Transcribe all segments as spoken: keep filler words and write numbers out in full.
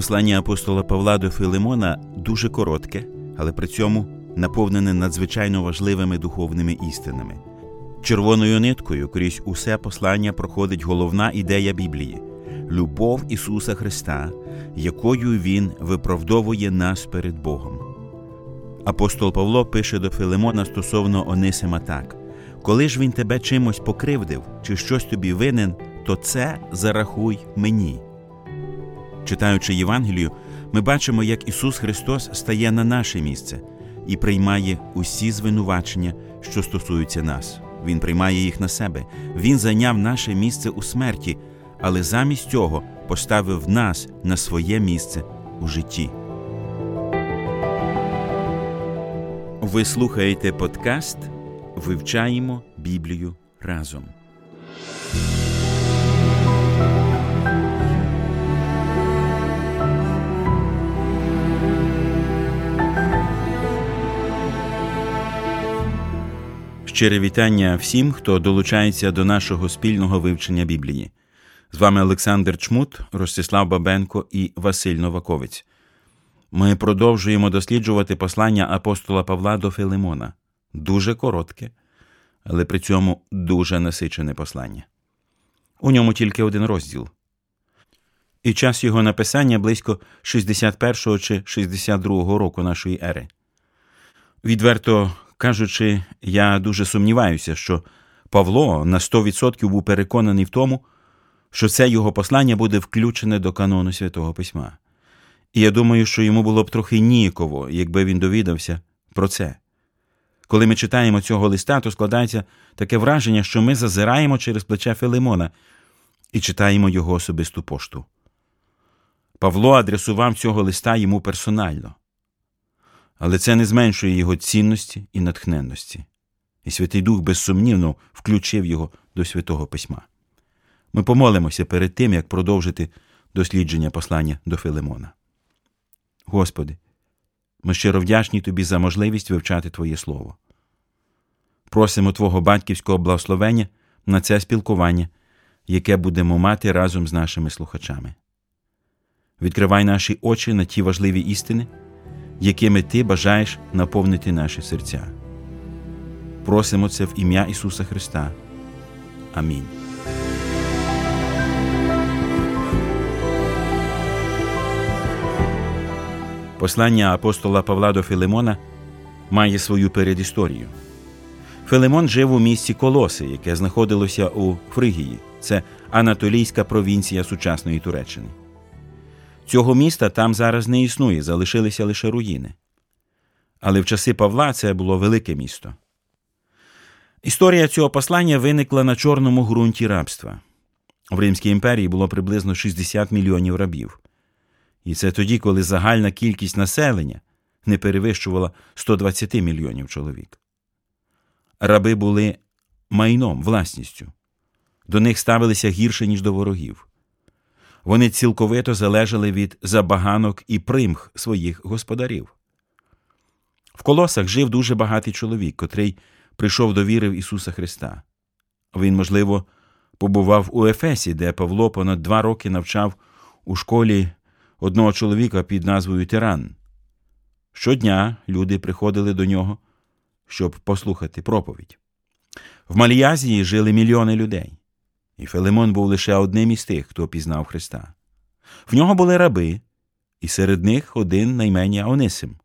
Послання апостола Павла до Филимона дуже коротке, але при цьому наповнене надзвичайно важливими духовними істинами. Червоною ниткою крізь усе послання проходить головна ідея Біблії – любов Ісуса Христа, якою Він виправдовує нас перед Богом. Апостол Павло пише до Филимона стосовно Онисима так: «Коли ж він тебе чимось покривдив чи щось тобі винен, то це зарахуй мені». Читаючи Євангелію, ми бачимо, як Ісус Христос стає на наше місце і приймає усі звинувачення, що стосуються нас. Він приймає їх на себе. Він зайняв наше місце у смерті, але замість цього поставив нас на своє місце у житті. Ви слухаєте подкаст «Вивчаємо Біблію разом». Щире вітання всім, хто долучається до нашого спільного вивчення Біблії. З вами Олександр Чмут, Ростислав Бабенко і Василь Новаковець. Ми продовжуємо досліджувати послання апостола Павла до Филимона. Дуже коротке, але при цьому дуже насичене послання. У ньому тільки один розділ. І час його написання близько шістдесят першого чи шістдесят другого року нашої ери. Відверто кажучи, я дуже сумніваюся, що Павло на сто відсотків був переконаний в тому, що це його послання буде включене до канону Святого Письма. І я думаю, що йому було б трохи ніяково, якби він довідався про це. Коли ми читаємо цього листа, то складається таке враження, що ми зазираємо через плече Филимона і читаємо його особисту пошту. Павло адресував цього листа йому персонально. Але це не зменшує його цінності і натхненності. І Святий Дух безсумнівно включив його до Святого Письма. Ми помолимося перед тим, як продовжити дослідження послання до Филимона. Господи, ми щиро вдячні Тобі за можливість вивчати Твоє Слово. Просимо Твого батьківського благословення на це спілкування, яке будемо мати разом з нашими слухачами. Відкривай наші очі на ті важливі істини, якими Ти бажаєш наповнити наші серця. Просимо це в ім'я Ісуса Христа. Амінь. Послання апостола Павла до Филимона має свою передісторію. Филимон жив у місті Колоси, яке знаходилося у Фригії. Це анатолійська провінція сучасної Туреччини. Цього міста там зараз не існує, залишилися лише руїни. Але в часи Павла це було велике місто. Історія цього послання виникла на чорному ґрунті рабства. В Римській імперії було приблизно шістдесят мільйонів рабів. І це тоді, коли загальна кількість населення не перевищувала сто двадцять мільйонів чоловік. Раби були майном, власністю. До них ставилися гірше, ніж до ворогів. Вони цілковито залежали від забаганок і примх своїх господарів. В Колосах жив дуже багатий чоловік, котрий прийшов до віри в Ісуса Христа. Він, можливо, побував у Ефесі, де Павло понад два роки навчав у школі одного чоловіка під назвою Тиран. Щодня люди приходили до нього, щоб послухати проповідь. В Маліазії жили мільйони людей. І Филимон був лише одним із тих, хто пізнав Христа. В нього були раби, і серед них один на ім'я Онисим.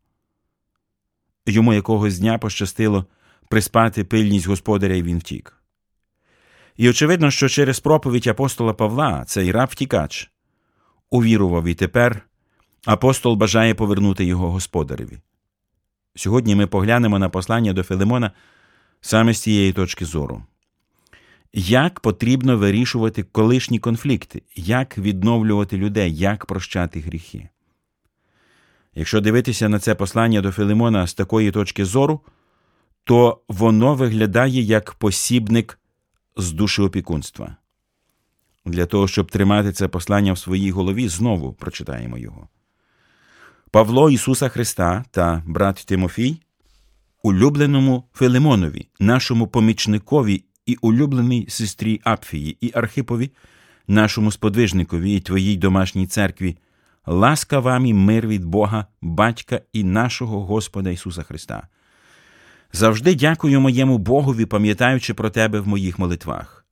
Йому якогось дня пощастило приспати пильність господаря, і він втік. І очевидно, що через проповідь апостола Павла цей раб-втікач увірував, і тепер апостол бажає повернути його господареві. Сьогодні ми поглянемо на послання до Филимона саме з цієї точки зору. Як потрібно вирішувати колишні конфлікти? Як відновлювати людей? Як прощати гріхи? Якщо дивитися на це послання до Филимона з такої точки зору, то воно виглядає як посібник з душеопікунства. Для того, щоб тримати це послання в своїй голові, знову прочитаємо його. Павло Ісуса Христа та брат Тимофій, улюбленому Филимонові, нашому помічникові і улюбленій сестрі Апфії, і Архипові, нашому сподвижникові, і твоїй домашній церкві, Ласка вам і мир від Бога, Батька і нашого Господа Ісуса Христа. Завжди дякую моєму Богові, пам'ятаючи про тебе в моїх молитвах,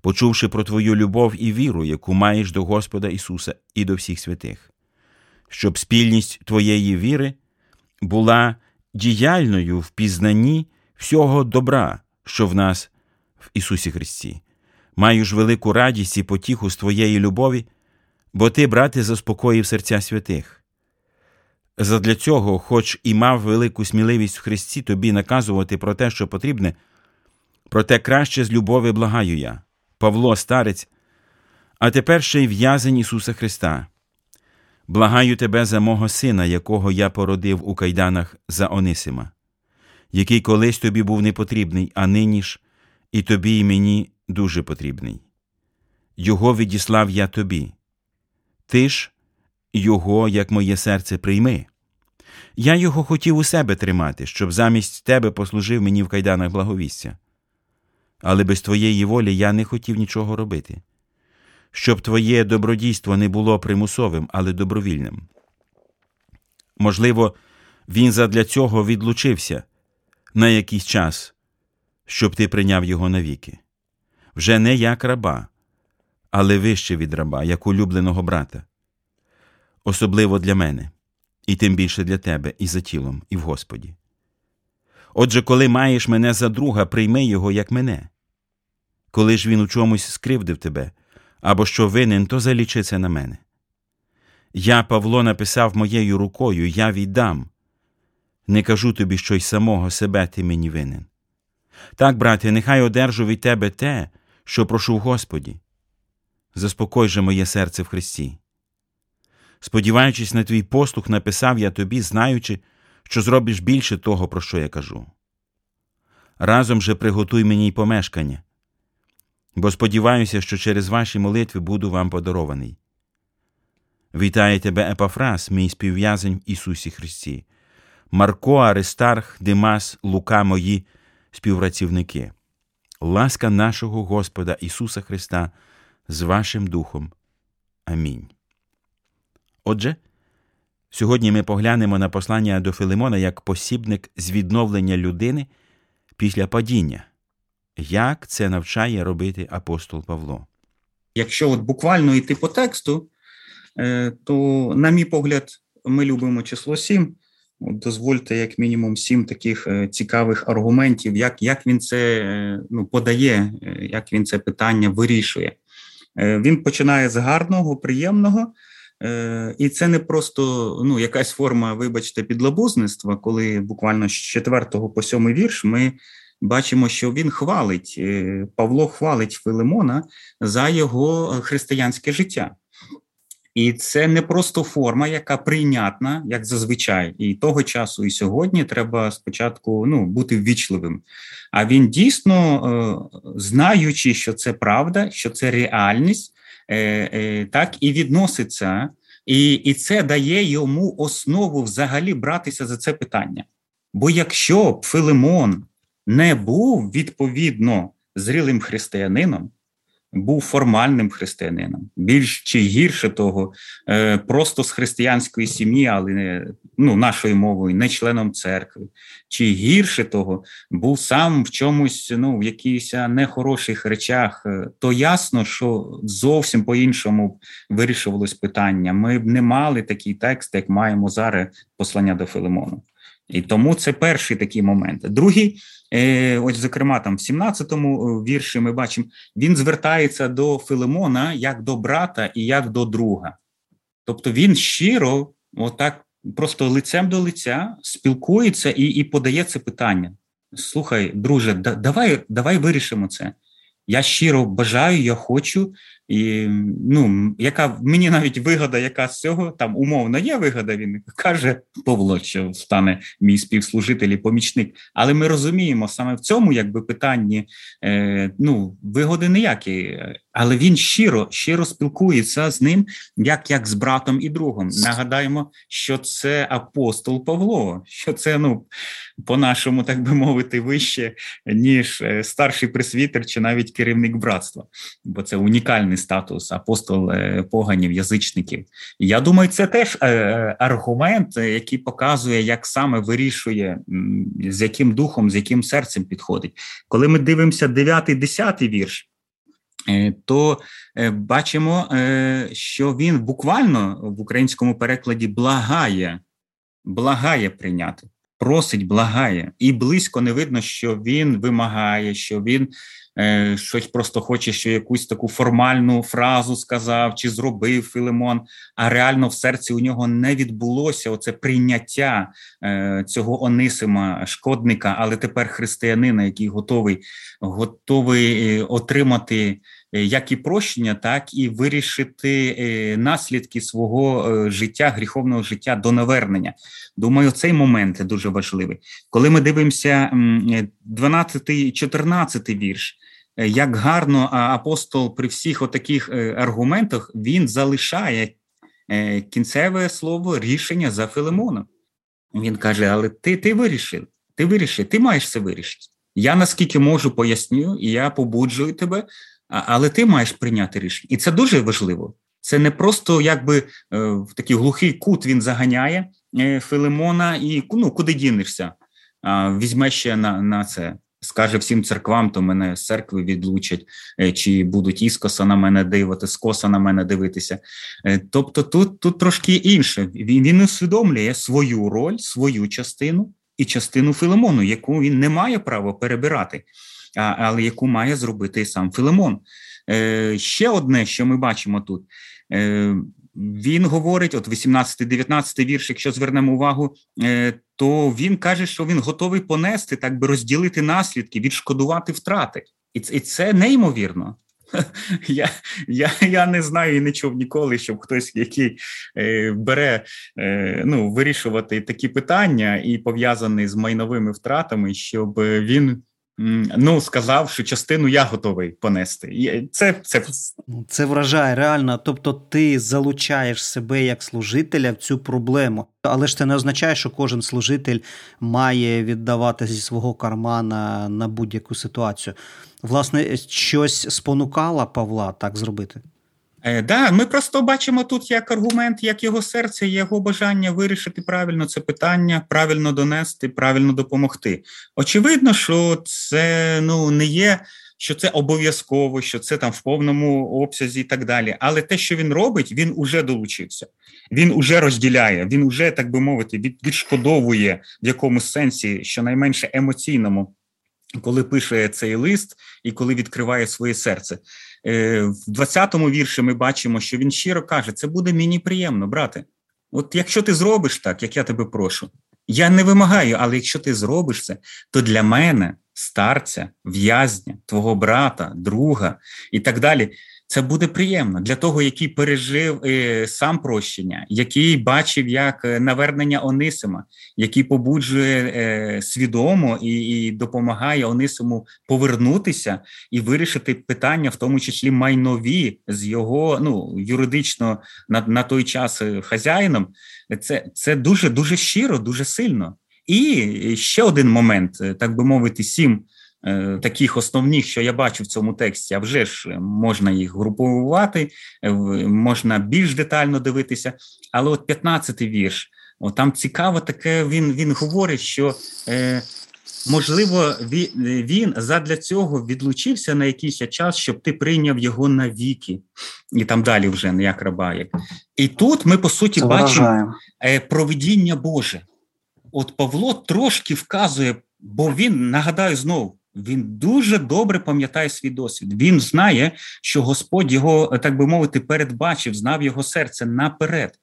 почувши про твою любов і віру, яку маєш до Господа Ісуса і до всіх святих, щоб спільність твоєї віри була діяльною в пізнанні всього добра, що в нас в Ісусі Христі. Маю ж велику радість і потіху з твоєї любові, бо ти, брате, заспокоїв серця святих. Задля цього, хоч і мав велику сміливість в Христі тобі наказувати про те, що потрібне, проте краще з любові благаю я, Павло, старець, а тепер ще й в'язень Ісуса Христа. Благаю тебе за мого сина, якого я породив у кайданах за Онисима, який колись тобі був непотрібний, а нині ж і тобі, і мені дуже потрібний. Його відіслав я тобі. Ти ж його, як моє серце, прийми. Я його хотів у себе тримати, щоб замість тебе послужив мені в кайданах благовістя. Але без твоєї волі я не хотів нічого робити. Щоб твоє добродійство не було примусовим, але добровільним. Можливо, він задля цього відлучився на якийсь час, щоб ти прийняв його навіки. Вже не як раба, але вище від раба, як улюбленого брата. Особливо для мене, і тим більше для тебе, і за тілом, і в Господі. Отже, коли маєш мене за друга, прийми його, як мене. Коли ж він у чомусь скривдив тебе, або що винен, то залічи це на мене. Я, Павло, написав моєю рукою, я віддам. Не кажу тобі, що й самого себе ти мені винен. Так, брате, нехай одержу від тебе те, що прошу в Господі. Заспокой же моє серце в Христі. Сподіваючись на твій послух, написав я тобі, знаючи, що зробиш більше того, про що я кажу. Разом же приготуй мені й помешкання, бо сподіваюся, що через ваші молитви буду вам подарований. Вітає тебе Епафрас, мій співв'язень в Ісусі Христі, Марко, Аристарх, Демас, Лука, мої співпрацівники. Ласка нашого Господа Ісуса Христа з вашим духом. Амінь. Отже, сьогодні ми поглянемо на послання до Филимона як посібник з відновлення людини після падіння. Як це навчає робити апостол Павло? Якщо от буквально йти по тексту, то, на мій погляд, ми любимо число сім. Дозвольте як мінімум сім таких цікавих аргументів, як, як він це ну, подає, як він це питання вирішує. Він починає з гарного, приємного. І це не просто ну, якась форма, вибачте, підлабузництва, коли буквально з четвертого по сьомий вірш ми бачимо, що він хвалить, Павло хвалить Филимона за його християнське життя. І це не просто форма, яка прийнятна, як зазвичай. І того часу, і сьогодні треба спочатку ну, бути ввічливим. А він дійсно, знаючи, що це правда, що це реальність, так і відноситься, і, і це дає йому основу взагалі братися за це питання. Бо якщо б Филимон не був, відповідно, зрілим християнином, був формальним християнином, більш чи гірше того, просто з християнської сім'ї, але не, ну, нашою мовою, не членом церкви, чи гірше того, був сам в чомусь, ну, в якихось нехороших речах, то ясно, що зовсім по-іншому вирішувалось питання. Ми б не мали такий текст, як маємо зараз послання до Филимону. І тому це перший такий момент. Другий, е, ось, зокрема, там в сімнадцятому вірші ми бачимо, він звертається до Филимона як до брата і як до друга. Тобто він щиро, отак, просто лицем до лиця спілкується і, і подає це питання. Слухай, друже, да, давай, давай вирішимо це. Я щиро бажаю, я хочу. І, ну, яка мені навіть вигода, яка з цього, там умовно є вигода, він каже, Павло, що стане мій співслужитель і помічник. Але ми розуміємо, саме в цьому якби питанні, е, ну, вигоди ніякі, але він щиро, щиро спілкується з ним, як, як з братом і другом. Нагадаємо, що це апостол Павло, що це, ну, по-нашому, так би мовити, вище, ніж старший пресвітер чи навіть керівник братства, бо це унікальний соціальний статус, апостол поганів, язичників. Я думаю, це теж аргумент, який показує, як саме вирішує, з яким духом, з яким серцем підходить. Коли ми дивимося дев'ятий-десятий вірш, то бачимо, що він буквально в українському перекладі благає, благає прийняти, просить, благає. І близько не видно, що він вимагає, що він щось просто хоче, що якусь таку формальну фразу сказав чи зробив Філимон, а реально в серці у нього не відбулося оце прийняття цього Онисима, шкодника, але тепер християнина, який готовий, готовий отримати як і прощення, так і вирішити наслідки свого життя, гріховного життя до навернення. Думаю, цей момент дуже важливий. Коли ми дивимося дванадцятий-чотирнадцятий вірш, як гарно апостол при всіх отаких аргументах, він залишає кінцеве слово рішення за Філимоном. Він каже, але ти, ти вирішив, ти вирішив, ти маєш це вирішити. Я наскільки можу поясню, і я побуджую тебе, але ти маєш прийняти рішення. І це дуже важливо. Це не просто якби в такий глухий кут він заганяє Філимона і ну, куди дінешся, візьме ще на, на це. Скаже всім церквам, то мене з церкви відлучать, чи будуть іскоса на мене дивити, скоса на мене дивитися. Тобто тут, тут трошки інше. Він, він усвідомлює свою роль, свою частину і частину Філимону, яку він не має права перебирати, а, але яку має зробити сам Філимон. Е, ще одне, що ми бачимо тут. Е, він говорить, от вісімнадцятий-дев'ятнадцятий вірш, якщо звернемо увагу, е, то він каже, що він готовий понести, так би розділити наслідки, відшкодувати втрати. І, і це неймовірно. Я, я, я не знаю і не чув ніколи, щоб хтось, який е, бере е, ну, вирішувати такі питання і пов'язані з майновими втратами, щоб він... Ну, сказав, що частину я готовий понести. Це, це... це вражає реально. Тобто ти залучаєш себе як служителя в цю проблему. Але ж це не означає, що кожен служитель має віддавати зі свого кармана на будь-яку ситуацію. Власне, щось спонукало Павла так зробити? Е, да, ми просто бачимо тут як аргумент, як його серце, його бажання вирішити правильно це питання, правильно донести, правильно допомогти. Очевидно, що це ну не є, що це обов'язково, що це там в повному обсязі і так далі. Але те, що він робить, він уже долучився, він уже розділяє, він уже, так би мовити, відшкодовує в якомусь сенсі, щонайменше емоційному, коли пише цей лист і коли відкриває своє серце. В двадцятому вірші ми бачимо, що він щиро каже, це буде мені приємно, брате. От якщо ти зробиш так, як я тебе прошу, я не вимагаю, але якщо ти зробиш це, то для мене, старця, в'язня, твого брата, друга і так далі, це буде приємно для того, який пережив сам прощення, який бачив як навернення Онисима, який побуджує свідомо і, і допомагає Онисиму повернутися і вирішити питання, в тому числі майнові, з його ну юридично на, на той час хазяїном. Це, це дуже, дуже щиро, дуже сильно. І ще один момент, так би мовити, сім таких основних, що я бачу в цьому тексті, а вже ж можна їх групувати, можна більш детально дивитися. Але от п'ятнадцятий вірш, от там цікаво таке, він, він говорить, що, е, можливо, він, він задля цього відлучився на якийсь час, щоб ти прийняв його навіки. І там далі вже, не як раба. Як. І тут ми, по суті, це бачимо е, провидіння Боже. От Павло трошки вказує, бо він, нагадаю знову, він дуже добре пам'ятає свій досвід. Він знає, що Господь його, так би мовити, передбачив, знав його серце наперед,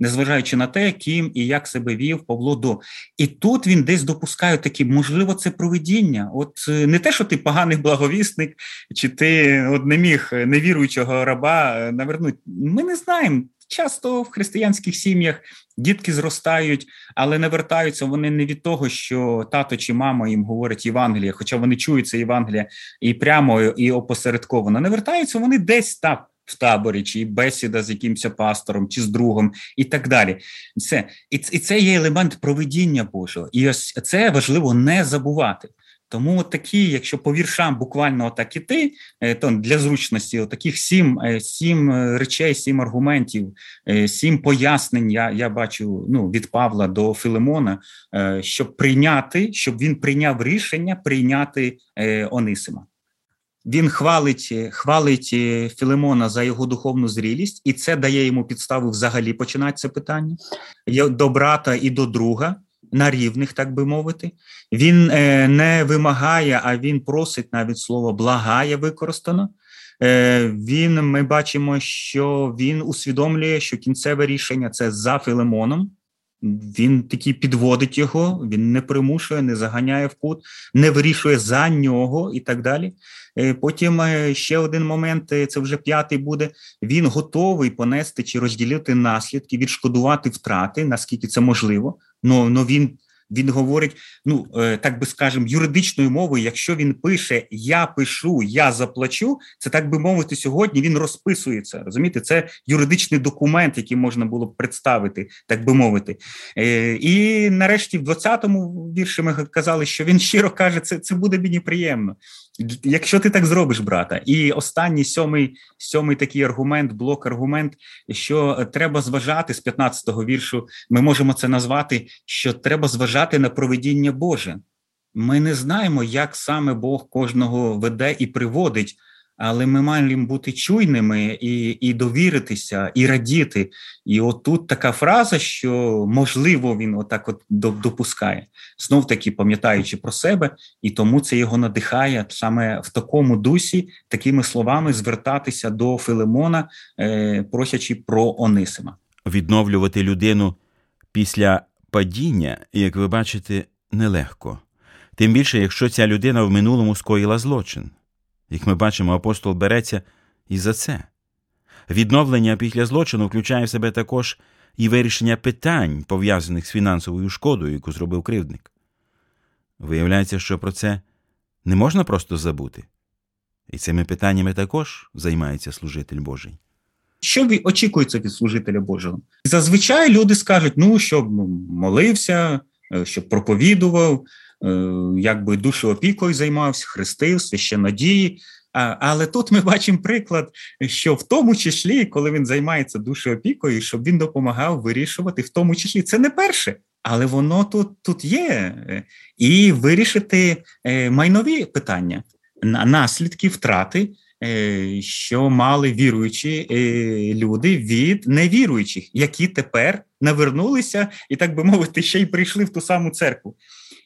незважаючи на те, ким і як себе вів Павло до. І тут він десь допускає такі, можливо, це провидіння. От не те, що ти поганий благовісник, чи ти от не міг невіруючого раба навернути. Ми не знаємо. Часто в християнських сім'ях дітки зростають, але не вертаються вони не від того, що тато чи мама їм говорить Євангелія, хоча вони чують це Євангелія і прямо, і опосередковано. Не вертаються вони десь там в таборі, чи бесіда з якимось пастором, чи з другом і так далі. Все. І це є елемент провидіння Божого. І ось це важливо не забувати. Тому такі, якщо по віршам буквально отак іти, то для зручності отаких сім, сім речей, сім аргументів, сім пояснень я, я бачу ну, від Павла до Филимона, щоб прийняти, щоб він прийняв рішення прийняти Онисима. Він хвалить, хвалить Філимона за його духовну зрілість, і це дає йому підставу взагалі починати це питання. До брата і до друга, на рівних, так би мовити. Він не вимагає, а він просить навіть слово «благає» використано. Він, ми бачимо, що він усвідомлює, що кінцеве рішення – це за Філимоном. Він таки підводить його, він не примушує, не заганяє в кут, не вирішує за нього і так далі. Потім ще один момент, це вже п'ятий буде, він готовий понести чи розділити наслідки, відшкодувати втрати, наскільки це можливо. Но, но він, він говорить, ну, так би скажемо, юридичною мовою, якщо він пише «я пишу, я заплачу», це, так би мовити, сьогодні він розписується, розумієте? Це юридичний документ, який можна було б представити, так би мовити. І нарешті в двадцятому вірші ми казали, що він щиро каже, це, це буде мені приємно. Якщо ти так зробиш, брата. І останній, сьомий, сьомий такий аргумент, блок-аргумент, що треба зважати, з п'ятнадцятого віршу, ми можемо це назвати, що треба зважати на провидіння Боже. Ми не знаємо, як саме Бог кожного веде і приводить, але ми маємо бути чуйними і, і довіритися, і радіти. І отут така фраза, що, можливо, він отак от допускає. Знов-таки пам'ятаючи про себе, і тому це його надихає саме в такому дусі, такими словами звертатися до Филимона, просячи про Онисима. Відновлювати людину після падіння, як ви бачите, нелегко. Тим більше, якщо ця людина в минулому скоїла злочин. Як ми бачимо, апостол береться і за це. Відновлення після злочину включає в себе також і вирішення питань, пов'язаних з фінансовою шкодою, яку зробив кривдник. Виявляється, що про це не можна просто забути. І цими питаннями також займається служитель Божий. Що очікується від служителя Божого? Зазвичай люди скажуть, ну, щоб молився, щоб проповідував, якби душеопікою займався, хрестив, священодії. Але тут ми бачимо приклад, що в тому числі, коли він займається душеопікою, щоб він допомагав вирішувати в тому числі. Це не перше, але воно тут, тут є. І вирішити майнові питання, наслідки, втрати, що мали віруючі люди від невіруючих, які тепер навернулися і, так би мовити, ще й прийшли в ту саму церкву.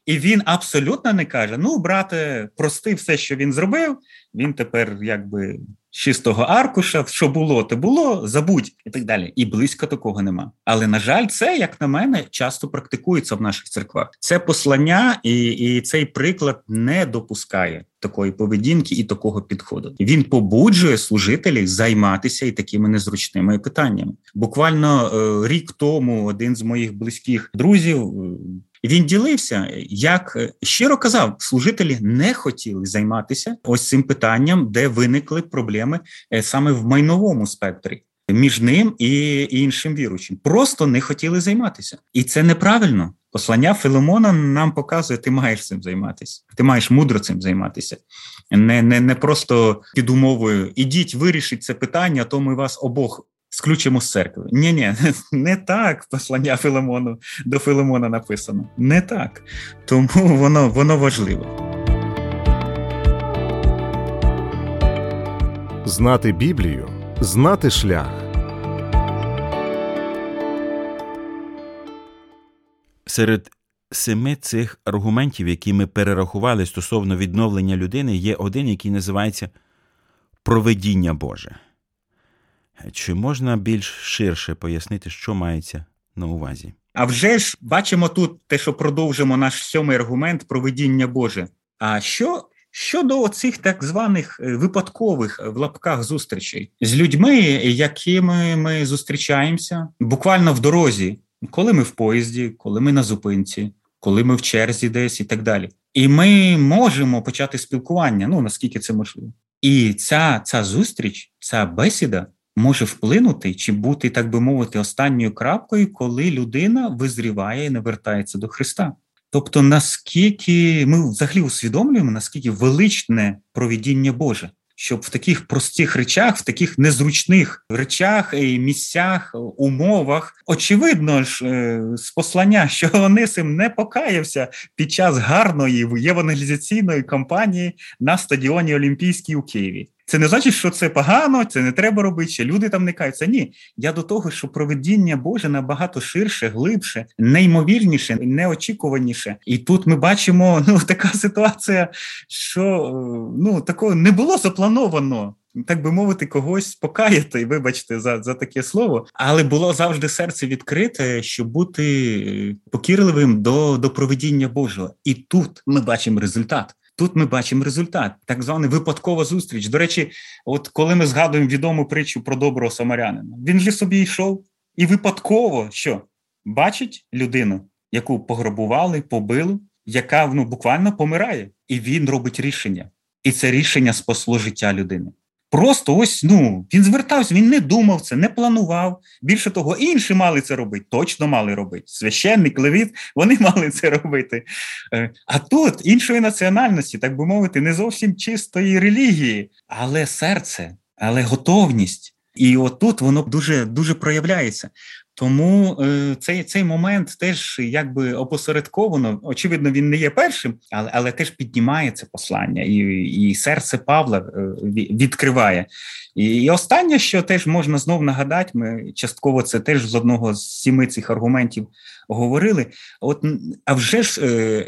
І він абсолютно не каже, ну, брате, прости все, що він зробив, він тепер якби чистого аркуша, що було, то було, забудь і так далі. І близько такого нема. Але, на жаль, це, як на мене, часто практикується в наших церквах. Це послання і, і цей приклад не допускає такої поведінки і такого підходу. Він побуджує служителів займатися і такими незручними питаннями. Буквально е, рік тому один з моїх близьких друзів е, він ділився, як щиро казав, служителі не хотіли займатися ось цим питанням, де виникли проблеми саме в майновому спектрі між ним і іншим віруючим. Просто не хотіли займатися. І це неправильно. Послання Филимона нам показує, ти маєш цим займатися. Ти маєш мудро цим займатися. Не, не, не просто під умовою «ідіть, вирішіть це питання, то ми вас обох сключимо з церкви». Ні-ні, не так послання Филимону, до Филимона написано. Не так. Тому воно, воно важливо. Знати Біблію, знати шлях. Серед семи цих аргументів, які ми перерахували стосовно відновлення людини, є один, який називається «провидіння Боже». Чи можна більш ширше пояснити, що мається на увазі? А вже ж бачимо тут те, що продовжимо наш сьомий аргумент «провидіння Боже». А що щодо оцих так званих випадкових в лапках зустрічей з людьми, якими ми зустрічаємося буквально в дорозі, коли ми в поїзді, коли ми на зупинці, коли ми в черзі десь і так далі. І ми можемо почати спілкування, ну, наскільки це можливо. І ця, ця зустріч, ця бесіда може вплинути чи бути, так би мовити, останньою крапкою, коли людина визріває і навертається до Христа. Тобто, наскільки ми взагалі усвідомлюємо, наскільки величне провидіння Боже, щоб в таких простих речах, в таких незручних речах, місцях, умовах, очевидно ж, з послання, що Онисим не покаявся під час гарної євангелізаційної кампанії на стадіоні Олімпійський у Києві. Це не значить, що це погано, це не треба робити, що люди там не каються. Ні, я до того, що провидіння Боже набагато ширше, глибше, неймовірніше, неочікуваніше. І тут ми бачимо, ну, така ситуація, що, ну, такого не було заплановано, так би мовити, когось покаяти, вибачте за, за таке слово, але було завжди серце відкрите, щоб бути покірливим до, до провидіння Божого. І тут ми бачимо результат. Тут ми бачимо результат, так звана випадкова зустріч. До речі, от коли ми згадуємо відому притчу про доброго самарянина, він же собі йшов і випадково, що бачить людину, яку пограбували, побили, яка, ну, буквально помирає, і він робить рішення. І це рішення спасло життя людини. Просто ось, ну, він звертався, він не думав це, не планував. Більше того, інші мали це робити, точно мали робити. Священник, левіт, вони мали це робити. А тут іншої національності, так би мовити, не зовсім чистої релігії, але серце, але готовність. І отут воно дуже, дуже проявляється. Тому цей, цей момент теж якби опосередковано, очевидно, він не є першим, але, але теж піднімає це послання, і, і серце Павла відкриває. І, і останнє, що теж можна знов нагадати, ми частково це теж з одного з сіми цих аргументів говорили. От, а вже ж,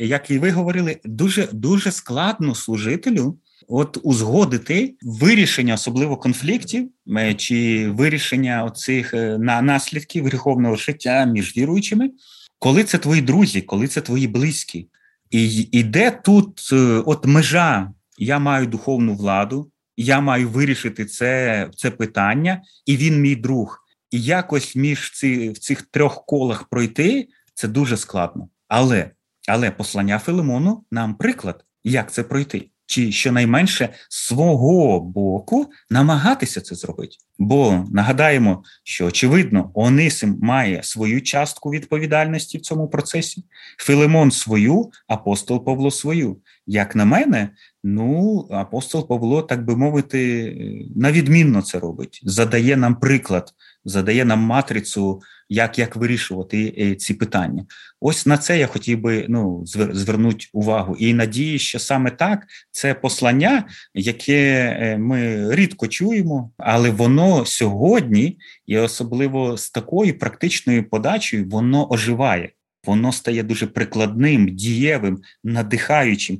як і ви говорили, дуже, дуже складно служителю от узгодити вирішення особливо конфліктів чи вирішення оцих наслідків гріховного життя між віруючими, коли це твої друзі, коли це твої близькі. І, і де тут от межа, я маю духовну владу, я маю вирішити це, це питання, і він мій друг. І якось між ці, в цих трьох колах пройти, це дуже складно. Але, але послання Филимону нам приклад, як це пройти. Чи щонайменше свого боку намагатися це зробити. Бо нагадаємо, що, очевидно, Онисим має свою частку відповідальності в цьому процесі, Филимон свою, апостол Павло свою. Як на мене, ну, апостол Павло, так би мовити, навідмінно це робить, задає нам приклад, задає нам матрицю, як, як вирішувати ці питання. Ось на це я хотів би, ну, звернути увагу. І надію, що саме так, це послання, яке ми рідко чуємо, але воно сьогодні, і особливо з такою практичною подачею, воно оживає. Воно стає дуже прикладним, дієвим, надихаючим,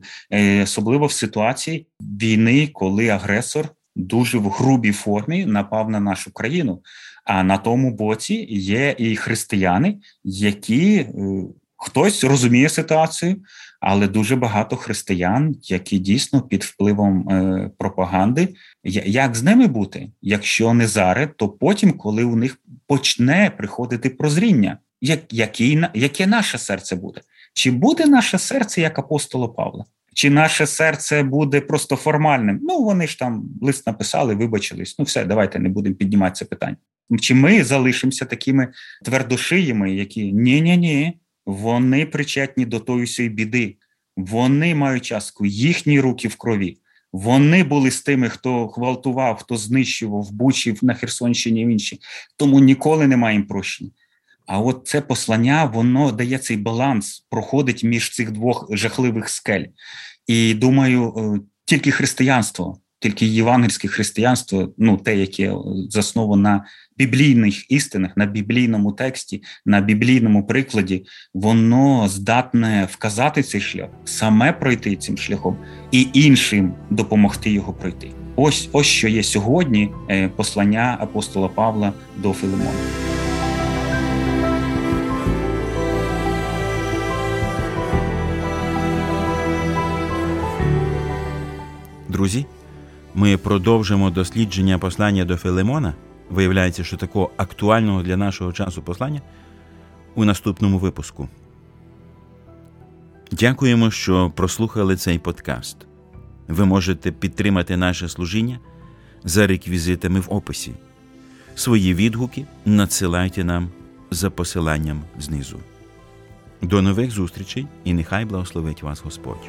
особливо в ситуації війни, коли агресор дуже в грубій формі напав на нашу країну. А на тому боці є і християни, які, хтось розуміє ситуацію, але дуже багато християн, які дійсно під впливом пропаганди. Як з ними бути? Якщо не зараз, то потім, коли у них почне приходити прозріння. Яке, яке наше серце буде? Чи буде наше серце як апостола Павла? Чи наше серце буде просто формальним? Ну, вони ж там лист написали, вибачились. Ну, все, давайте не будемо піднімати це питання. Чи ми залишимося такими твердошиями, які ні-ні-ні, вони причетні до тої всієї біди. Вони мають частку, їхні руки в крові. Вони були з тими, хто гвалтував, хто знищував, бучив на Херсонщині і інші. Тому ніколи немає їм прощення. А от це послання, воно дає цей баланс, проходить між цих двох жахливих скель. І, думаю, тільки християнство, тільки євангельське християнство, ну, те, яке засновано на біблійних істинах, на біблійному тексті, на біблійному прикладі, воно здатне вказати цей шлях, саме пройти цим шляхом і іншим допомогти його пройти. Ось, ось що є сьогодні послання апостола Павла до Филимона. Друзі, ми продовжимо дослідження послання до Филимона, виявляється, що такого актуального для нашого часу послання, у наступному випуску. Дякуємо, що прослухали цей подкаст. Ви можете підтримати наше служіння за реквізитами в описі. Свої відгуки надсилайте нам за посиланням знизу. До нових зустрічей і нехай благословить вас Господь.